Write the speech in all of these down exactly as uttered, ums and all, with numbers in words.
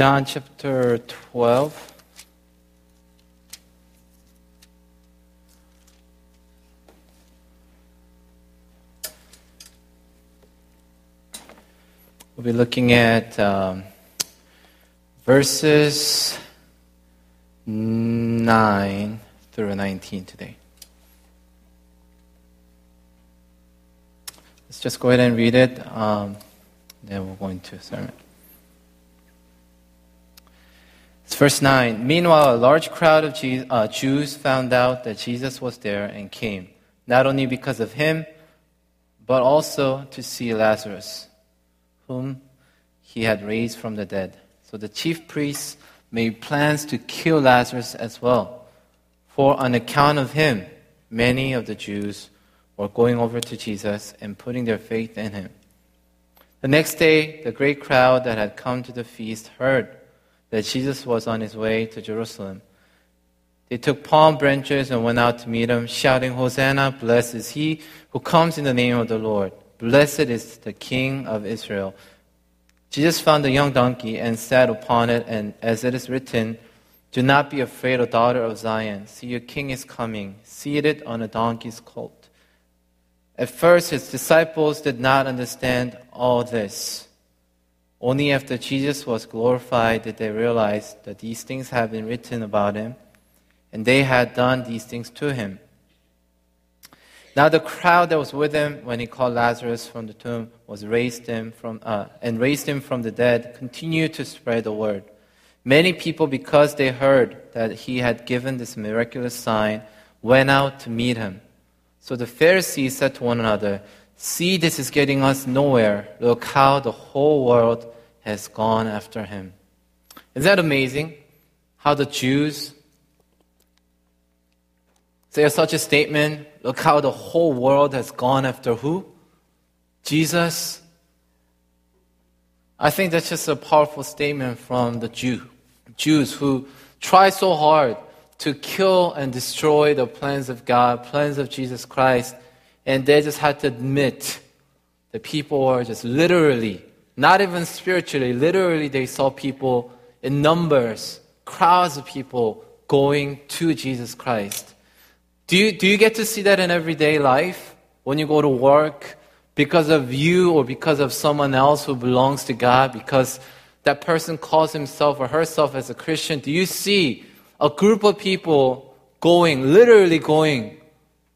John chapter twelve. We'll be looking at um, verses nine through nineteen today. Let's just go ahead and read it. Um, then we'll go into a sermon. It's verse nine. Meanwhile, a large crowd of Je- uh, Jews found out that Jesus was there and came, not only because of him, but also to see Lazarus, whom he had raised from the dead. So the chief priests made plans to kill Lazarus as well. For on account of him, many of the Jews were going over to Jesus and putting their faith in him. The next day, the great crowd that had come to the feast heard that Jesus was on his way to Jerusalem. They took palm branches and went out to meet him, shouting, "Hosanna, blessed is he who comes in the name of the Lord. Blessed is the King of Israel." Jesus found a young donkey and sat upon it, and as it is written, "Do not be afraid, O daughter of Zion. See, your king is coming, seated on a donkey's colt." At first, his disciples did not understand all this. Only after Jesus was glorified did they realize that these things had been written about him, and they had done these things to him. Now the crowd that was with him when he called Lazarus from the tomb was raised him from uh, and raised him from the dead continued to spread the word. Many people, because they heard that he had given this miraculous sign, went out to meet him. So the Pharisees said to one another, "See, this is getting us nowhere. Look how the whole world has gone after him." Isn't that amazing? How the Jews say such a statement, look how the whole world has gone after who? Jesus. I think that's just a powerful statement from the Jew, Jews who try so hard to kill and destroy the plans of God, plans of Jesus Christ, and they just had to admit that people were just literally, not even spiritually, literally they saw people in numbers, crowds of people going to Jesus Christ. Do you, do you get to see that in everyday life? When you go to work, because of you or because of someone else who belongs to God, because that person calls himself or herself as a Christian, do you see a group of people going, literally going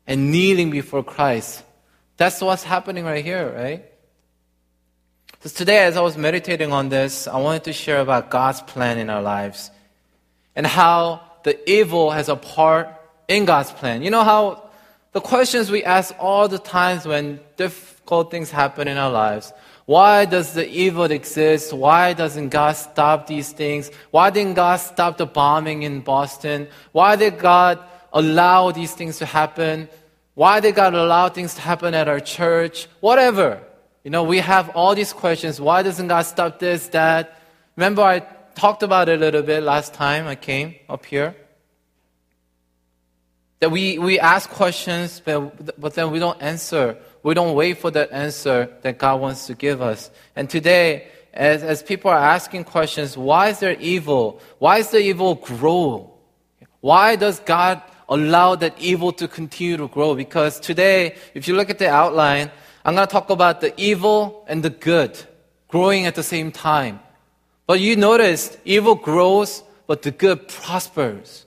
and kneeling before Christ? That's what's happening right here, right? So today, as I was meditating on this, I wanted to share about God's plan in our lives and how the evil has a part in God's plan. You know how the questions we ask all the times when difficult things happen in our lives. Why does the evil exist? Why doesn't God stop these things? Why didn't God stop the bombing in Boston? Why did God allow these things to happen? Why did God allow things to happen at our church? Whatever. You know, we have all these questions. Why doesn't God stop this, that? Remember, I talked about it a little bit last time I came up here. That we, we ask questions, but, but then we don't answer. We don't wait for that answer that God wants to give us. And today, as, as people are asking questions, why is there evil? Why is the evil grow? Why does God allow that evil to continue to grow? Because today, if you look at the outline, I'm going to talk about the evil and the good growing at the same time. But you notice, evil grows, but the good prospers.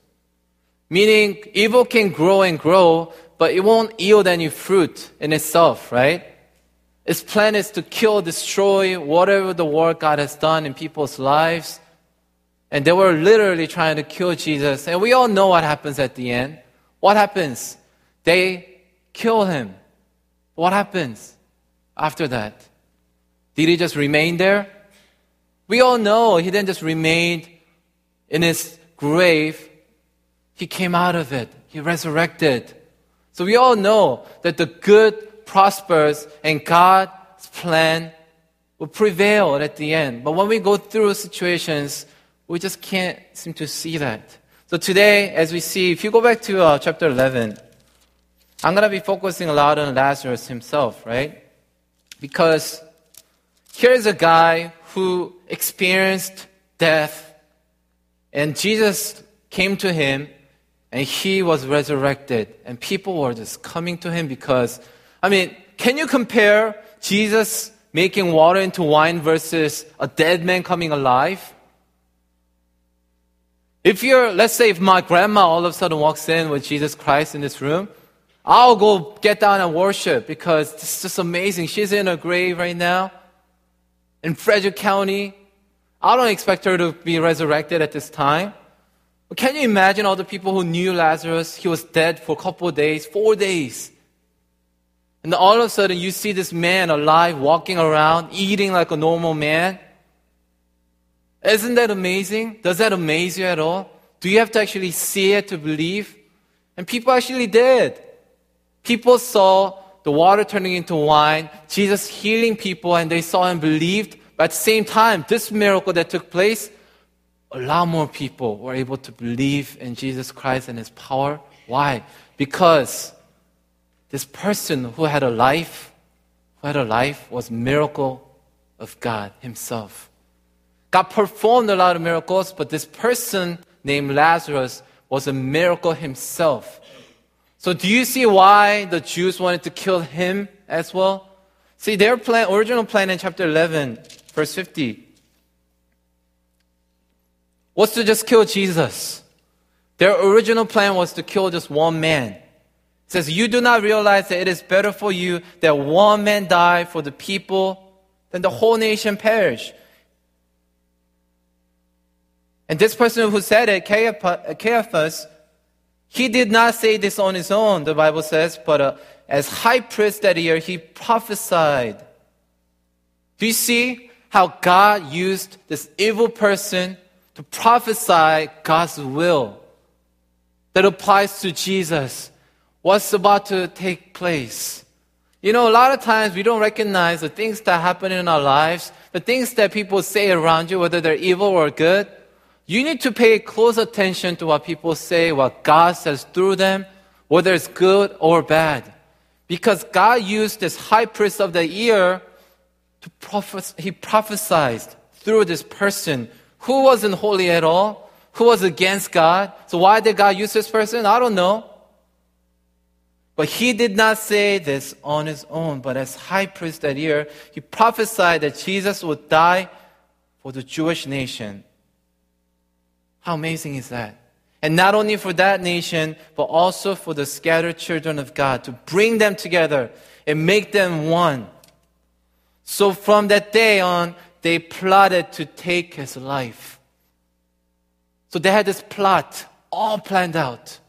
Meaning, evil can grow and grow, but it won't yield any fruit in itself, right? Its plan is to kill, destroy whatever the work God has done in people's lives. And they were literally trying to kill Jesus. And we all know what happens at the end. What happens? They kill him. What happens after that? Did he just remain there? We all know he didn't just remain in his grave. He came out of it. He resurrected. So we all know that the good prospers and God's plan will prevail at the end. But when we go through situations, we just can't seem to see that. So today, as we see, if you go back to uh, chapter eleven, I'm going to be focusing a lot on Lazarus himself, right? Because here's a guy who experienced death, and Jesus came to him, and he was resurrected, and people were just coming to him because, I mean, can you compare Jesus making water into wine versus a dead man coming alive? If you're, let's say if my grandma all of a sudden walks in with Jesus Christ in this room, I'll go get down and worship because it's just amazing. She's in her grave right now in Frederick County. I don't expect her to be resurrected at this time. But can you imagine all the people who knew Lazarus? He was dead for a couple of days, four days. And all of a sudden you see this man alive, walking around, eating like a normal man. Isn't that amazing? Does that amaze you at all? Do you have to actually see it to believe? And people actually did. People saw the water turning into wine, Jesus healing people, and they saw and believed. But at the same time, this miracle that took place, a lot more people were able to believe in Jesus Christ and His power. Why? Because this person who had a life, who had a life, was a miracle of God Himself. God performed a lot of miracles, but this person named Lazarus was a miracle himself. So do you see why the Jews wanted to kill him as well? See, their plan, original plan in chapter eleven, verse fifty, was to just kill Jesus. Their original plan was to kill just one man. It says, you do not realize that it is better for you that one man die for the people than the whole nation perish. And this person who said it, Caiaphas, he did not say this on his own, the Bible says, but uh, as high priest that year, he prophesied. Do you see how God used this evil person to prophesy God's will that applies to Jesus? What's about to take place? You know, a lot of times we don't recognize the things that happen in our lives, the things that people say around you, whether they're evil or good. You need to pay close attention to what people say, what God says through them, whether it's good or bad. Because God used this high priest of the year to prophes- he prophesied through this person who wasn't holy at all, who was against God. So why did God use this person? I don't know. But he did not say this on his own. But as high priest that year, he prophesied that Jesus would die for the Jewish nation. How amazing is that? And not only for that nation, but also for the scattered children of God, to bring them together and make them one. So from that day on, they plotted to take his life. So they had this plot all planned out.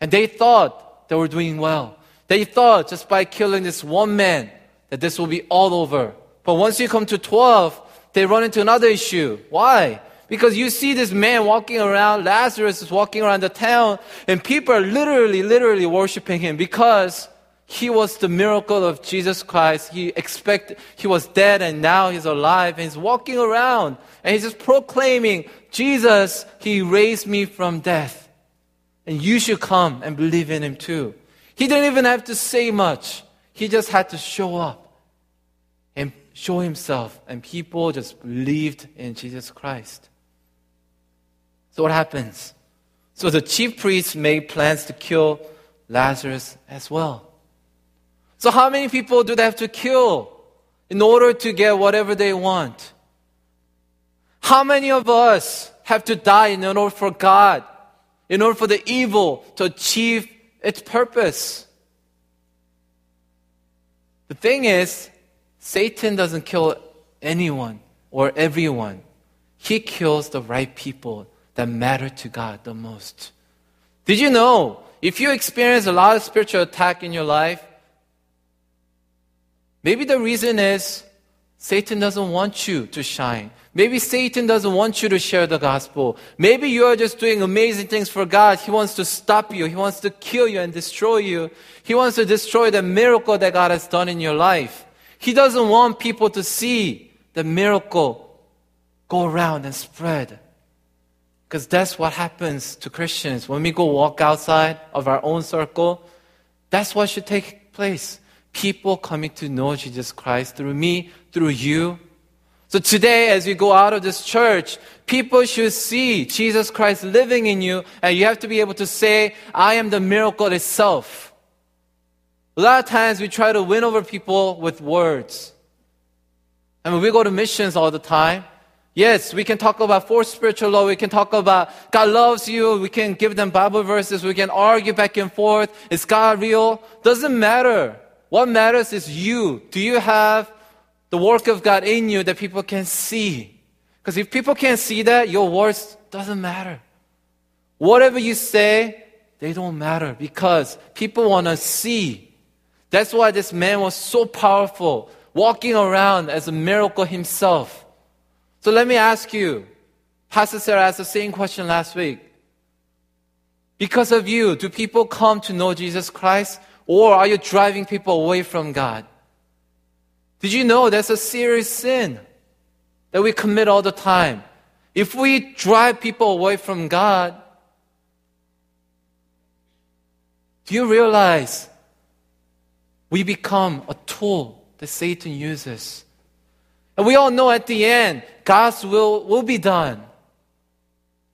And they thought they were doing well. They thought just by killing this one man that this will be all over. But once you come to twelve, they run into another issue. Why? Because you see this man walking around, Lazarus is walking around the town, and people are literally, literally worshiping him because he was the miracle of Jesus Christ. He expected, he was dead and now he's alive and he's walking around and he's just proclaiming, Jesus, he raised me from death. And you should come and believe in him too. He didn't even have to say much. He just had to show up and show himself, and people just believed in Jesus Christ. So what happens? So the chief priests made plans to kill Lazarus as well. So how many people do they have to kill in order to get whatever they want? How many of us have to die in order for God, in order for the evil to achieve its purpose? The thing is, Satan doesn't kill anyone or everyone. He kills the right people that matter to God the most. Did you know, if you experience a lot of spiritual attack in your life, maybe the reason is Satan doesn't want you to shine. Maybe Satan doesn't want you to share the gospel. Maybe you are just doing amazing things for God. He wants to stop you. He wants to kill you and destroy you. He wants to destroy the miracle that God has done in your life. He doesn't want people to see the miracle go around and spread. Because that's what happens to Christians. When we go walk outside of our own circle, that's what should take place. People coming to know Jesus Christ through me, through you, So today, as you go out of this church, people should see Jesus Christ living in you, and you have to be able to say, I am the miracle itself. A lot of times we try to win over people with words. I mean, we go to missions all the time. Yes, we can talk about four spiritual law. We can talk about God loves you. We can give them Bible verses. We can argue back and forth. Is God real? Doesn't matter. What matters is you. Do you have the work of God in you that people can see? Because if people can't see that, your words doesn't matter. Whatever you say, they don't matter because people want to see. That's why this man was so powerful, walking around as a miracle himself. So let me ask you, Pastor Sarah asked the same question last week. Because of you, do people come to know Jesus Christ, or are you driving people away from God? Did you know that's a serious sin that we commit all the time? If we drive people away from God, do you realize we become a tool that Satan uses? And we all know at the end, God's will will be done.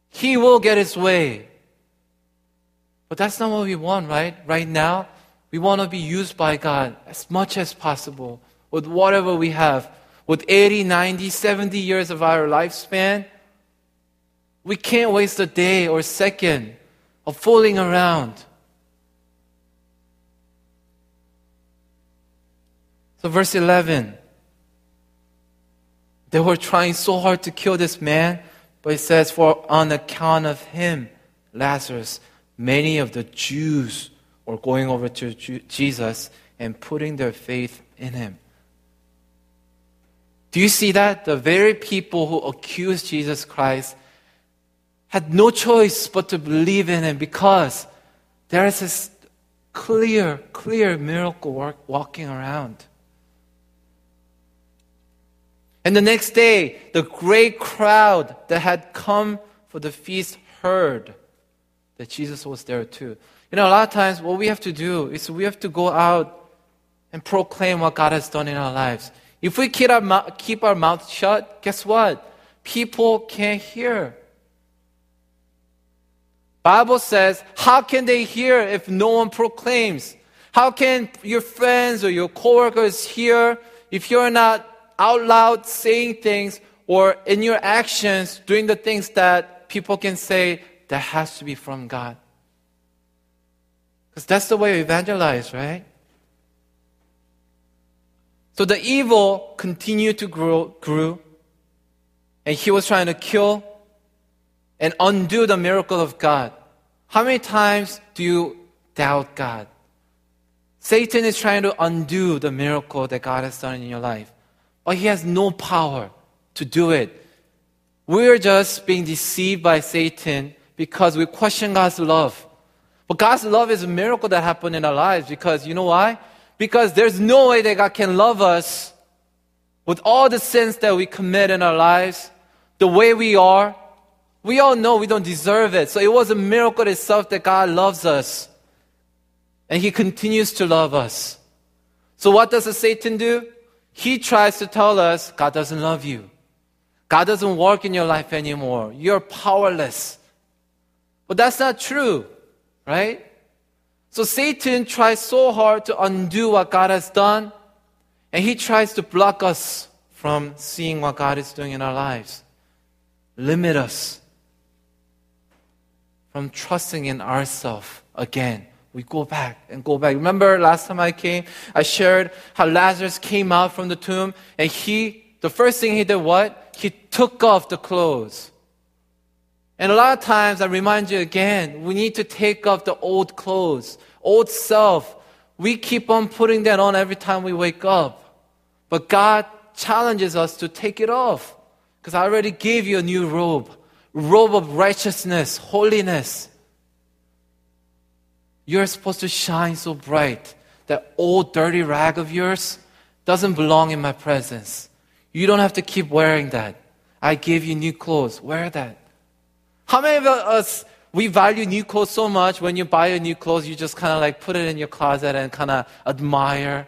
He will get his way. But that's not what we want, right? Right now, we want to be used by God as much as possible with whatever we have. With eighty, ninety, seventy years of our lifespan, we can't waste a day or second of fooling around. So verse eleven. They were trying so hard to kill this man, but it says, for on account of him, Lazarus, many of the Jews were going over to Jesus and putting their faith in him. Do you see that? The very people who accused Jesus Christ had no choice but to believe in him because there is this clear, clear miracle work walking around. And the next day, the great crowd that had come for the feast heard that Jesus was there too. You know, a lot of times what we have to do is we have to go out and proclaim what God has done in our lives. If we keep our, keep our mouth shut, guess what? People can't hear. Bible says, how can they hear if no one proclaims? How can your friends or your coworkers hear if you're not out loud saying things or in your actions doing the things that people can say that has to be from God? Because that's the way we evangelize, right? So the evil continued to grow, grew, and he was trying to kill and undo the miracle of God. How many times do you doubt God? Satan is trying to undo the miracle that God has done in your life. But he has no power to do it. We're just being deceived by Satan because we question God's love. But God's love is a miracle that happened in our lives because, you know why? Because there's no way that God can love us with all the sins that we commit in our lives, the way we are. We all know we don't deserve it. So it was a miracle itself that God loves us. And he continues to love us. So what does Satan do? He tries to tell us, God doesn't love you. God doesn't work in your life anymore. You're powerless. But that's not true, right? So Satan tries so hard to undo what God has done, and he tries to block us from seeing what God is doing in our lives. Limit us from trusting in ourselves again. We go back and go back. Remember last time I came, I shared how Lazarus came out from the tomb and he, the first thing he did what? He took off the clothes. And a lot of times, I remind you again, we need to take off the old clothes, old self. We keep on putting that on every time we wake up. But God challenges us to take it off. Because I already gave you a new robe, robe of righteousness, holiness. You're supposed to shine so bright that old dirty rag of yours doesn't belong in my presence. You don't have to keep wearing that. I gave you new clothes. Wear that. How many of us, we value new clothes so much, when you buy a new clothes, you just kind of like put it in your closet and kind of admire.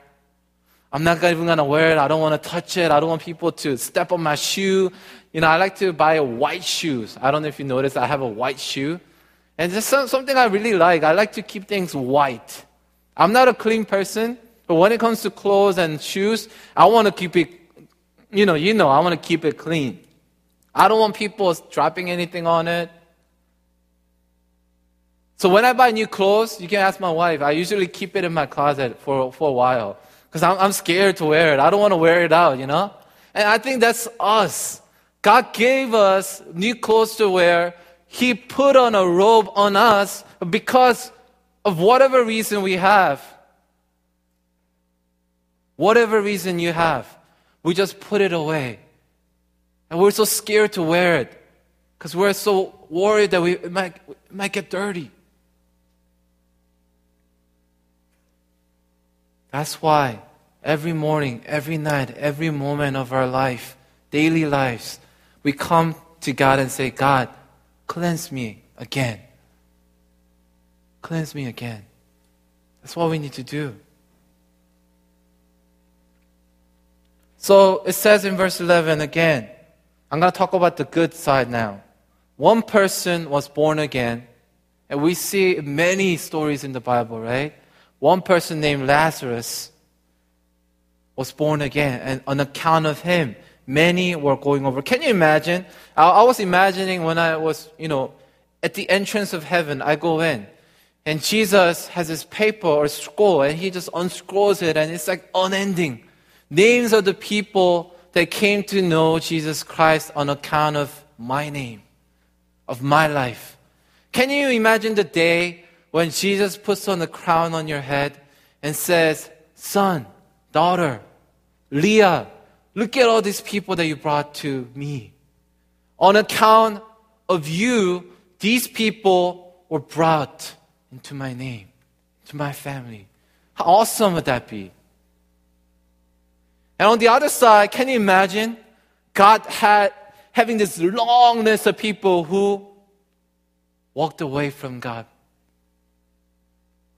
I'm not even going to wear it. I don't want to touch it. I don't want people to step on my shoe. You know, I like to buy white shoes. I don't know if you noticed, I have a white shoe. And this is something I really like. I like to keep things white. I'm not a clean person, but when it comes to clothes and shoes, I want to keep it, you know, you know, I want to keep it clean. I don't want people dropping anything on it. So when I buy new clothes, you can ask my wife, I usually keep it in my closet for, for a while because I'm, I'm scared to wear it. I don't want to wear it out, you know? And I think that's us. God gave us new clothes to wear. He put on a robe on us because of whatever reason we have. Whatever reason you have, we just put it away. And we're so scared to wear it because we're so worried that we it might, it might get dirty. That's why every morning, every night, every moment of our life, daily lives, we come to God and say, God, cleanse me again. Cleanse me again. That's what we need to do. So it says in verse eleven again, I'm going to talk about the good side now. One person was born again, and we see many stories in the Bible, right? One person named Lazarus was born again, and on account of him, many were going over. Can you imagine? I, I was imagining when I was, you know, at the entrance of heaven, I go in. And Jesus has this paper or scroll, and he just unscrolls it, and it's like unending. Names of the people that came to know Jesus Christ on account of my name, of my life. Can you imagine the day when Jesus puts on the crown on your head and says, son, daughter, Leah, look at all these people that you brought to me. On account of you, these people were brought into my name, to my family. How awesome would that be? And on the other side, can you imagine God had having this long list of people who walked away from God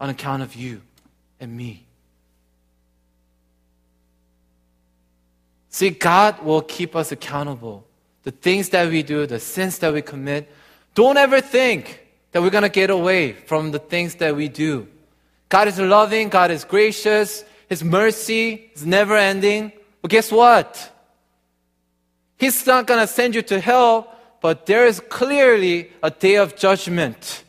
on account of you and me? See, God will keep us accountable. The things that we do, the sins that we commit, don't ever think that we're going to get away from the things that we do. God is loving. God is gracious. His mercy is never ending. But guess what? He's not going to send you to hell, but there is clearly a day of judgment.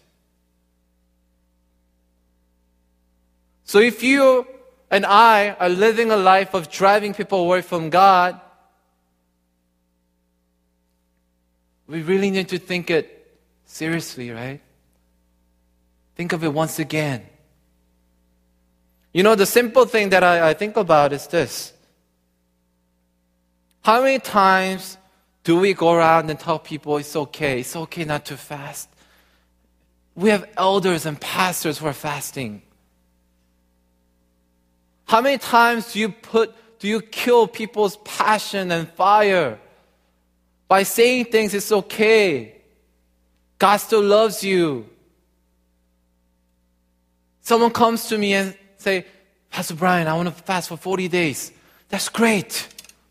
So if you and I are living a life of driving people away from God, we really need to think it seriously, right? Think of it once again. You know, the simple thing that I, I think about is this. How many times do we go around and tell people it's okay, it's okay not to fast? We have elders and pastors who are fasting. How many times do you put, do you kill people's passion and fire by saying things, it's okay, God still loves you? Someone comes to me and say, Pastor Brian, I want to fast for forty days. That's great.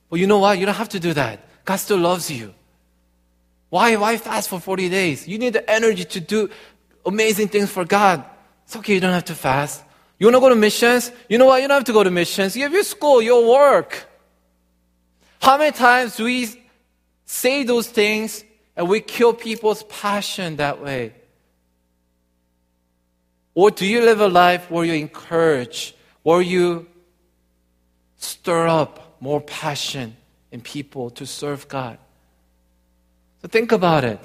But you know what? You don't have to do that. God still loves you. Why, why fast for forty days? You need the energy to do amazing things for God. It's okay, you don't have to fast. You want to go to missions? You know what? You don't have to go to missions. You have your school, your work. How many times do we say those things and we kill people's passion that way? Or do you live a life where you encourage, where you stir up more passion in people to serve God? So think about it.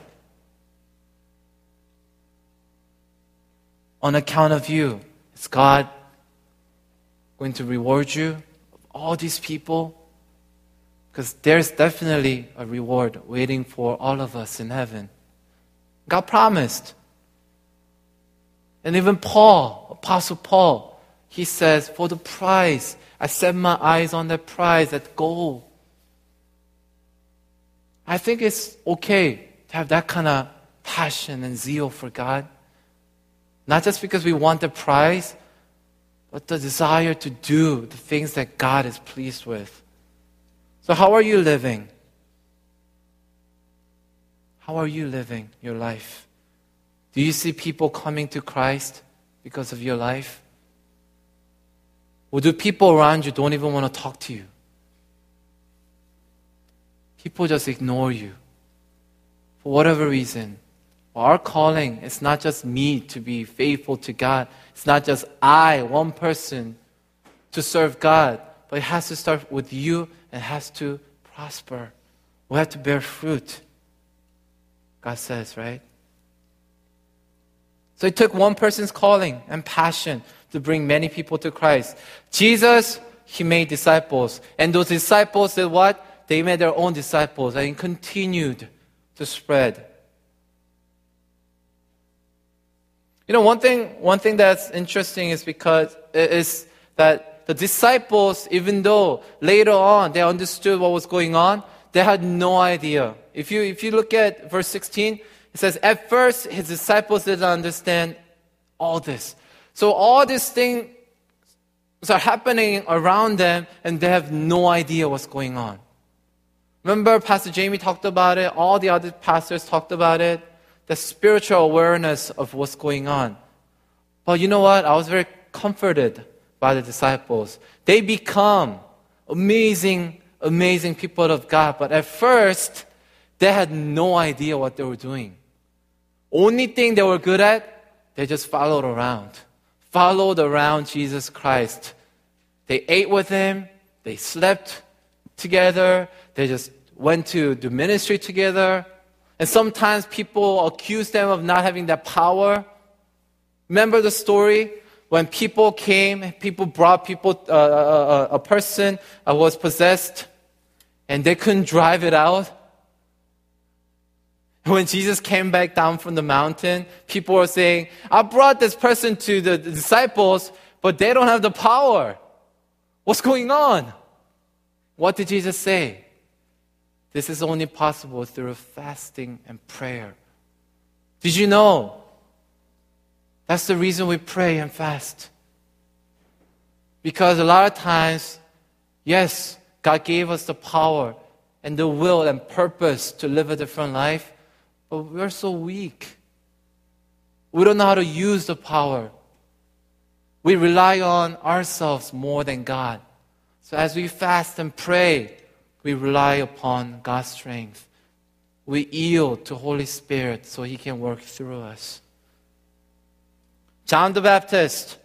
On account of you, is God going to reward you of all these people? Because there's definitely a reward waiting for all of us in heaven. God promised. And even Paul, Apostle Paul, he says, for the prize, I set my eyes on that prize, that goal. I think it's okay to have that kind of passion and zeal for God. Not just because we want the prize, but the desire to do the things that God is pleased with. So how are you living? How are you living your life? Do you see people coming to Christ because of your life? Or do people around you don't even want to talk to you? People just ignore you for whatever reason. Our calling, it's not just me to be faithful to God. It's not just I, one person, to serve God. But it has to start with you and has to prosper. We have to bear fruit, God says, right? So it took one person's calling and passion to bring many people to Christ. Jesus, he made disciples. And those disciples did what? They made their own disciples and continued to spread. You know, one thing, one thing that's interesting is because is that the disciples, even though later on they understood what was going on, they had no idea. If you, if you look at verse sixteen, it says, at first his disciples didn't understand all this. So all these things are happening around them and they have no idea what's going on. Remember Pastor Jamie talked about it, all the other pastors talked about it, the spiritual awareness of what's going on. But you know what? I was very comforted by the disciples. They become amazing, amazing people of God. But at first, they had no idea what they were doing. Only thing they were good at, they just followed around. Followed around Jesus Christ. They ate with him. They slept together. They just went to do ministry together. And sometimes people accuse them of not having that power. Remember the story? When people came, people brought people, uh, a, a person uh, was possessed, and they couldn't drive it out. When Jesus came back down from the mountain, people were saying, I brought this person to the disciples, but they don't have the power. What's going on? What did Jesus say? This is only possible through fasting and prayer. Did you know? That's the reason we pray and fast. Because a lot of times, yes, God gave us the power and the will and purpose to live a different life, but we're so weak. We don't know how to use the power. We rely on ourselves more than God. So as we fast and pray, we rely upon God's strength. We yield to Holy Spirit so He can work through us. John the Baptist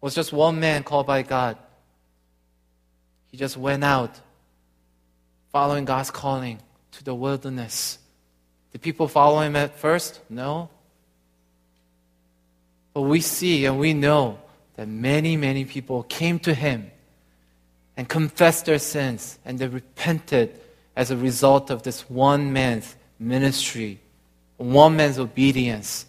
was just one man called by God. He just went out following God's calling to the wilderness. Did people follow him at first? No. But we see and we know that many, many people came to him and confessed their sins, and they repented as a result of this one man's ministry, one man's obedience.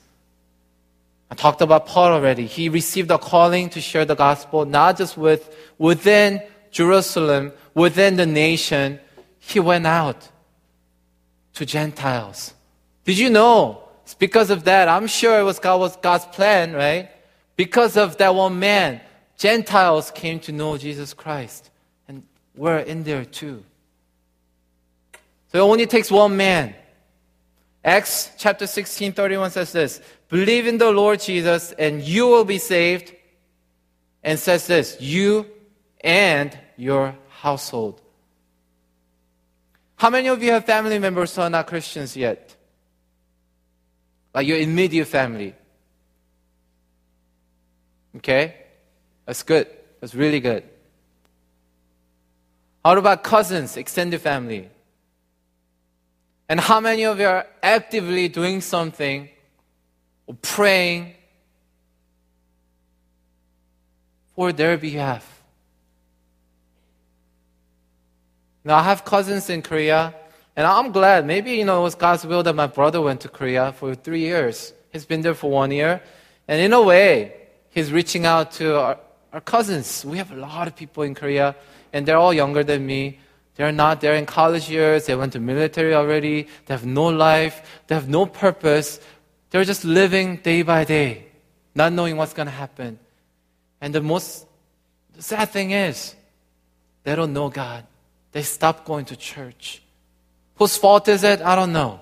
I talked about Paul already. He received a calling to share the gospel, not just with within Jerusalem, within the nation. He went out to Gentiles. Did you know? It's because of that. I'm sure it was, God, was God's plan, right? Because of that one man, Gentiles came to know Jesus Christ. And we're in there too. So it only takes one man. Acts chapter sixteen thirty-one says this, believe in the Lord Jesus and you will be saved. And says this, you and your household. How many of you have family members who are not Christians yet? Like your immediate family. Okay? That's good. That's really good. How about cousins, extended family? And how many of you are actively doing something or praying for their behalf? Now, I have cousins in Korea, and I'm glad. Maybe, you know, it was God's will that my brother went to Korea for three years. He's been there for one year. And in a way, he's reaching out to our, our cousins. We have a lot of people in Korea, and they're all younger than me. They're not there in college years. They went to military already. They have no life. They have no purpose. They're just living day by day, not knowing what's going to happen. And the most sad thing is, they don't know God. They stopped going to church. Whose fault is it? I don't know.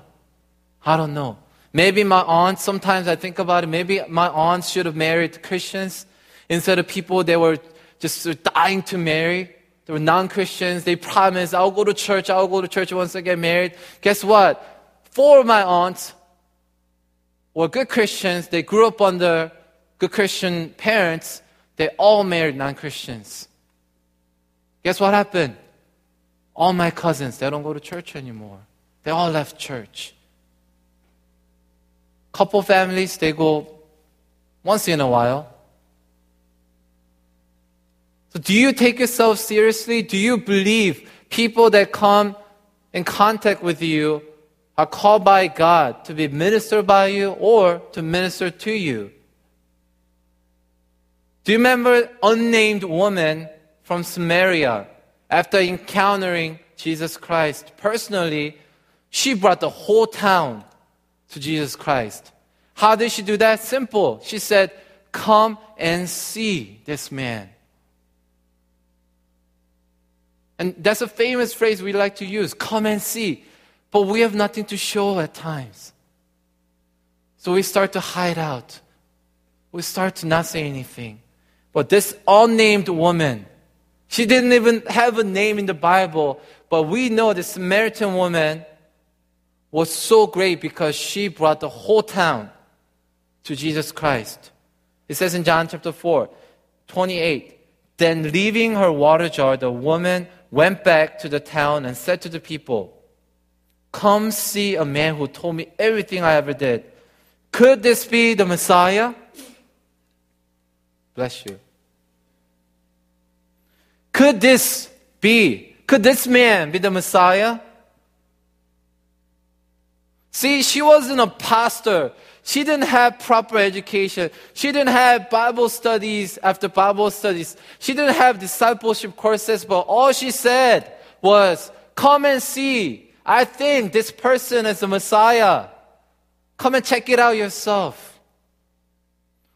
I don't know. Maybe my aunt, sometimes I think about it, maybe my aunt should have married Christians instead of people they were just dying to marry. They were non-Christians. They promised, I'll go to church, I'll go to church once I get married. Guess what? Four of my aunts were good Christians. They grew up under good Christian parents. They all married non-Christians. Guess what happened? All my cousins, they don't go to church anymore. They all left church. Couple families, they go once in a while. So do you take yourself seriously? Do you believe people that come in contact with you are called by God to be ministered by you or to minister to you? Do you remember unnamed woman from Samaria? After encountering Jesus Christ personally, she brought the whole town to Jesus Christ. How did she do that? Simple. She said, come and see this man. And that's a famous phrase we like to use, come and see. But we have nothing to show at times. So we start to hide out. We start to not say anything. But this unnamed woman, she didn't even have a name in the Bible, but we know the Samaritan woman was so great because she brought the whole town to Jesus Christ. It says in John chapter four, twenty-eight, then leaving her water jar, the woman went back to the town and said to the people, come see a man who told me everything I ever did. Could this be the Messiah? Bless you. Could this be? Could this man be the Messiah? See, she wasn't a pastor. She didn't have proper education. She didn't have Bible studies after Bible studies. She didn't have discipleship courses, but all she said was, come and see. I think this person is the Messiah. Come and check it out yourself.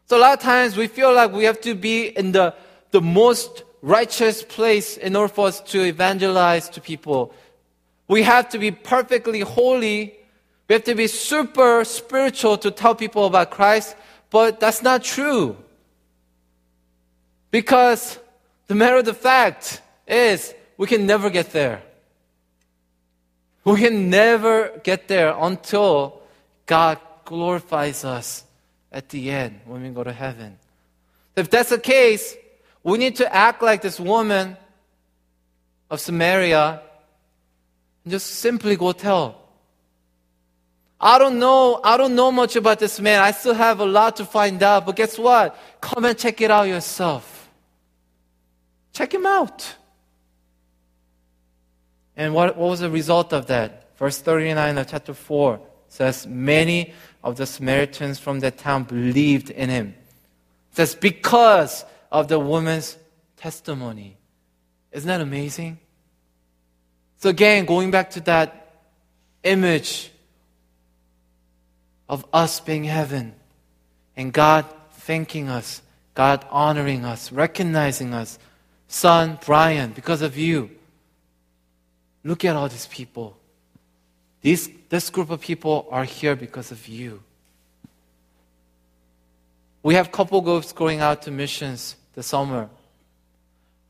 So a lot of times we feel like we have to be in the, the most righteous place in order for us to evangelize to people. We have to be perfectly holy. We have to be super spiritual to tell people about Christ, but that's not true. Because the matter of the fact is we can never get there. We can never get there until God glorifies us at the end when we go to heaven. If that's the case, we need to act like this woman of Samaria and just simply go tell. I don't know, I don't know much about this man. I still have a lot to find out. But guess what? Come and check it out yourself. Check him out. And what, what was the result of that? Verse thirty-nine of chapter four says, many of the Samaritans from that town believed in him. It says, because of the woman's testimony. Isn't that amazing? So again, going back to that image of us being heaven and God thanking us, God honoring us, recognizing us. Son, Brian, because of you, look at all these people. These, this group of people are here because of you. We have couple groups going out to missions this summer.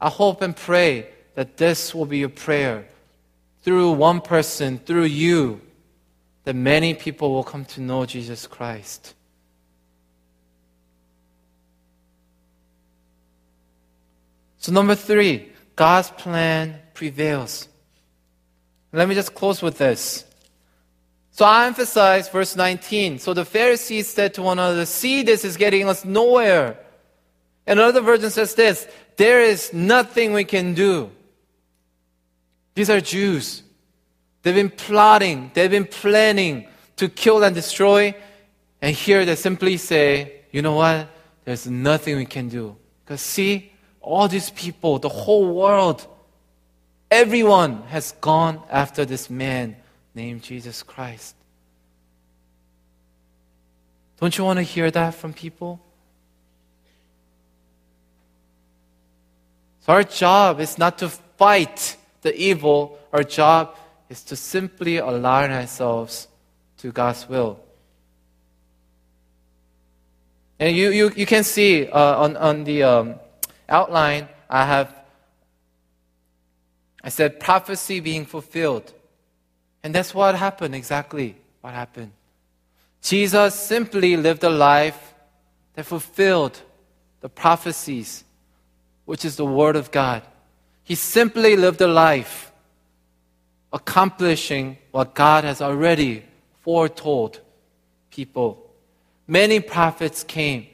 I hope and pray that this will be your prayer. Through one person, through you, that many people will come to know Jesus Christ. So number three, God's plan prevails. Let me just close with this. So I emphasize verse nineteen. So the Pharisees said to one another, see, this is getting us nowhere. And another version says this, there is nothing we can do. These are Jews. They've been plotting, they've been planning to kill and destroy. And here they simply say, you know what? There's nothing we can do. Because see, all these people, the whole world, everyone has gone after this man named Jesus Christ. Don't you want to hear that from people? So our job is not to fight the evil. Our job is to simply align ourselves to God's will. And you, you, you can see uh, on, on the um, outline, I have, I said prophecy being fulfilled. And that's what happened, exactly what happened. Jesus simply lived a life that fulfilled the prophecies, which is the Word of God. He simply lived a life accomplishing what God has already foretold people. Many prophets came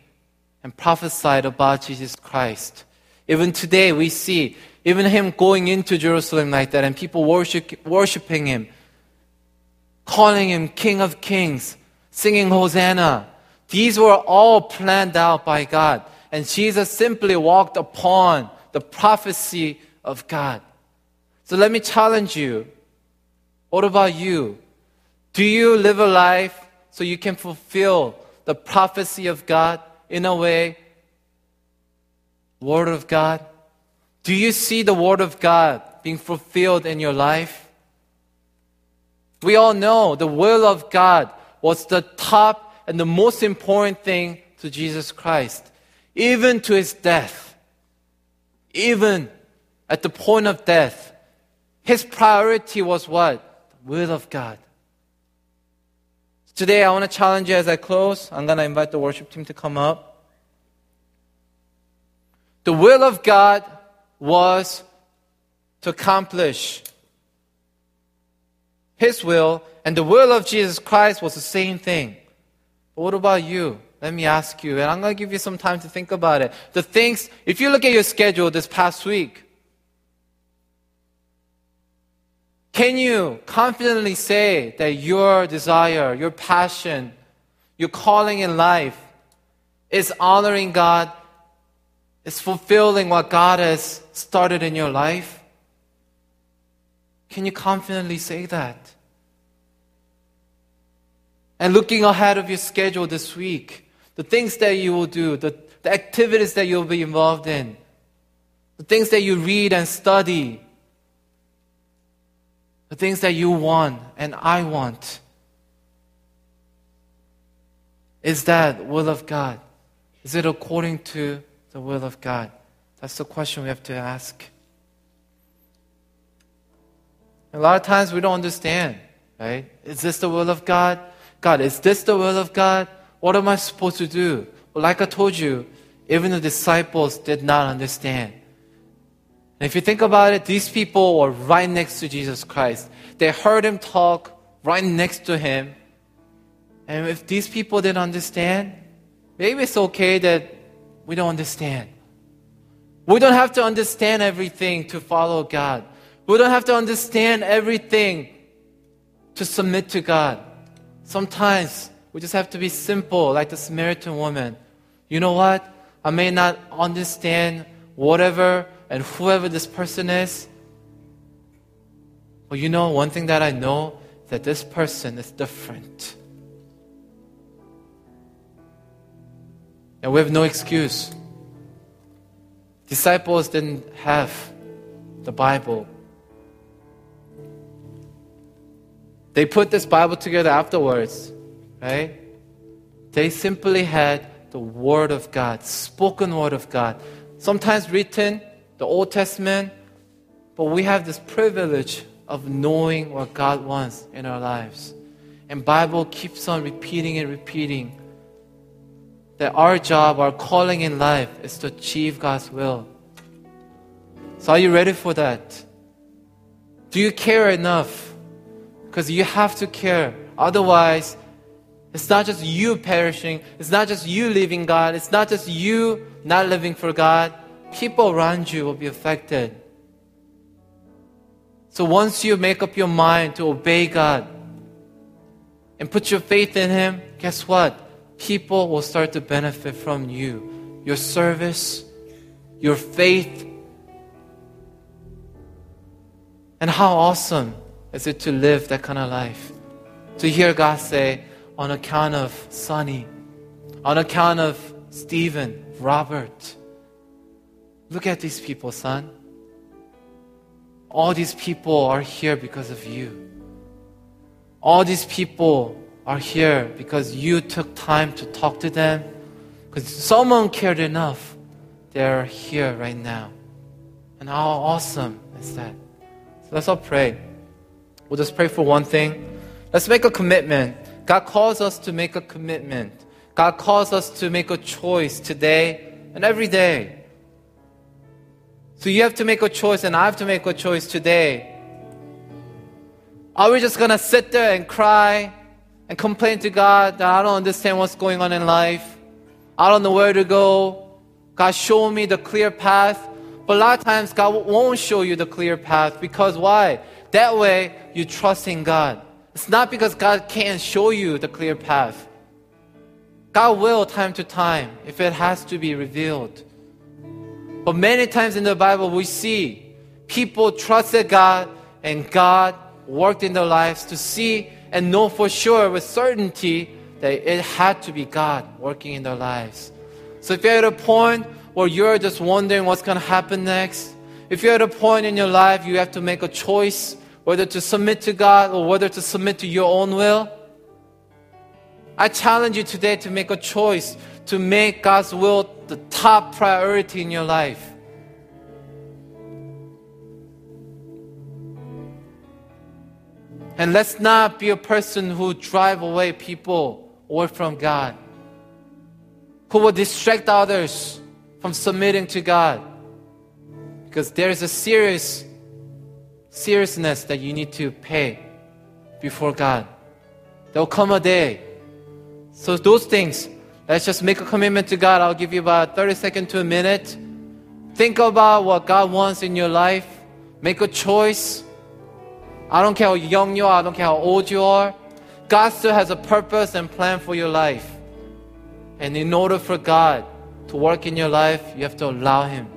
and prophesied about Jesus Christ. Even today we see even him going into Jerusalem like that and people worship, worshiping him, calling him King of Kings, singing Hosanna. These were all planned out by God. And Jesus simply walked upon the prophecy of God. So let me challenge you. What about you? Do you live a life so you can fulfill the prophecy of God in a way, Word of God? Do you see the Word of God being fulfilled in your life? We all know the will of God was the top and the most important thing to Jesus Christ, even to his death. Even at the point of death, his priority was what? The will of God. Today, I want to challenge you as I close. I'm going to invite the worship team to come up. The will of God was to accomplish his will, and the will of Jesus Christ was the same thing. But what about you? Let me ask you, and I'm going to give you some time to think about it. The things, if you look at your schedule this past week, can you confidently say that your desire, your passion, your calling in life is honoring God, is fulfilling what God has started in your life? Can you confidently say that? And looking ahead of your schedule this week, the things that you will do, the, the activities that you'll be involved in, the things that you read and study, the things that you want and I want. Is that the will of God? Is it according to the will of God? That's the question we have to ask. A lot of times we don't understand, right? Is this the will of God? God, is this the will of God? What am I supposed to do? Well, like I told you, even the disciples did not understand. And if you think about it, these people were right next to Jesus Christ. They heard him talk right next to him. And if these people didn't understand, maybe it's okay that we don't understand. We don't have to understand everything to follow God. We don't have to understand everything to submit to God. Sometimes we just have to be simple, like the Samaritan woman. You know what? I may not understand whatever and whoever this person is, well, you know, one thing that I know is that this person is different. And we have no excuse. Disciples didn't have the Bible. They put this Bible together afterwards, right? They simply had the Word of God, spoken Word of God, sometimes written, the Old Testament, but we have this privilege of knowing what God wants in our lives. And Bible keeps on repeating and repeating that our job, our calling in life is to achieve God's will. So are you ready for that? Do you care enough? Because you have to care. Otherwise, it's not just you perishing. It's not just you leaving God. It's not just you not living for God. People around you will be affected. So once you make up your mind to obey God and put your faith in Him, guess what? People will start to benefit from you. Your service, your faith. And how awesome is it to live that kind of life? To hear God say, on account of Sonny, on account of Stephen, Robert, Look at these people, son. All these people are here because of you. All these people are here because you took time to talk to them. Because someone cared enough. They're here right now. And how awesome is that? So let's all pray. We'll just pray for one thing. Let's make a commitment. God calls us to make a commitment. God calls us to make a choice today and every day. So you have to make a choice and I have to make a choice today. Are we just going to sit there and cry and complain to God that I don't understand what's going on in life? I don't know where to go. God, show me the clear path. But a lot of times God won't show you the clear path. Because why? That way you trust in God. It's not because God can't show you the clear path. God will time to time if it has to be revealed. But many times in the Bible we see people trusted God and God worked in their lives to see and know for sure with certainty that it had to be God working in their lives. So if you're at a point where you're just wondering what's going to happen next, if you're at a point in your life you have to make a choice whether to submit to God or whether to submit to your own will, I challenge you today to make a choice to make God's will the top priority in your life. And let's not be a person who drive away people away from God, who will distract others from submitting to God. Because there is a serious seriousness that you need to pay before God. There will come a day. So those things, let's just make a commitment to God. I'll give you about thirty seconds to a minute. Think about what God wants in your life. Make a choice. I don't care how young you are. I don't care how old you are. God still has a purpose and plan for your life. And in order for God to work in your life, you have to allow Him.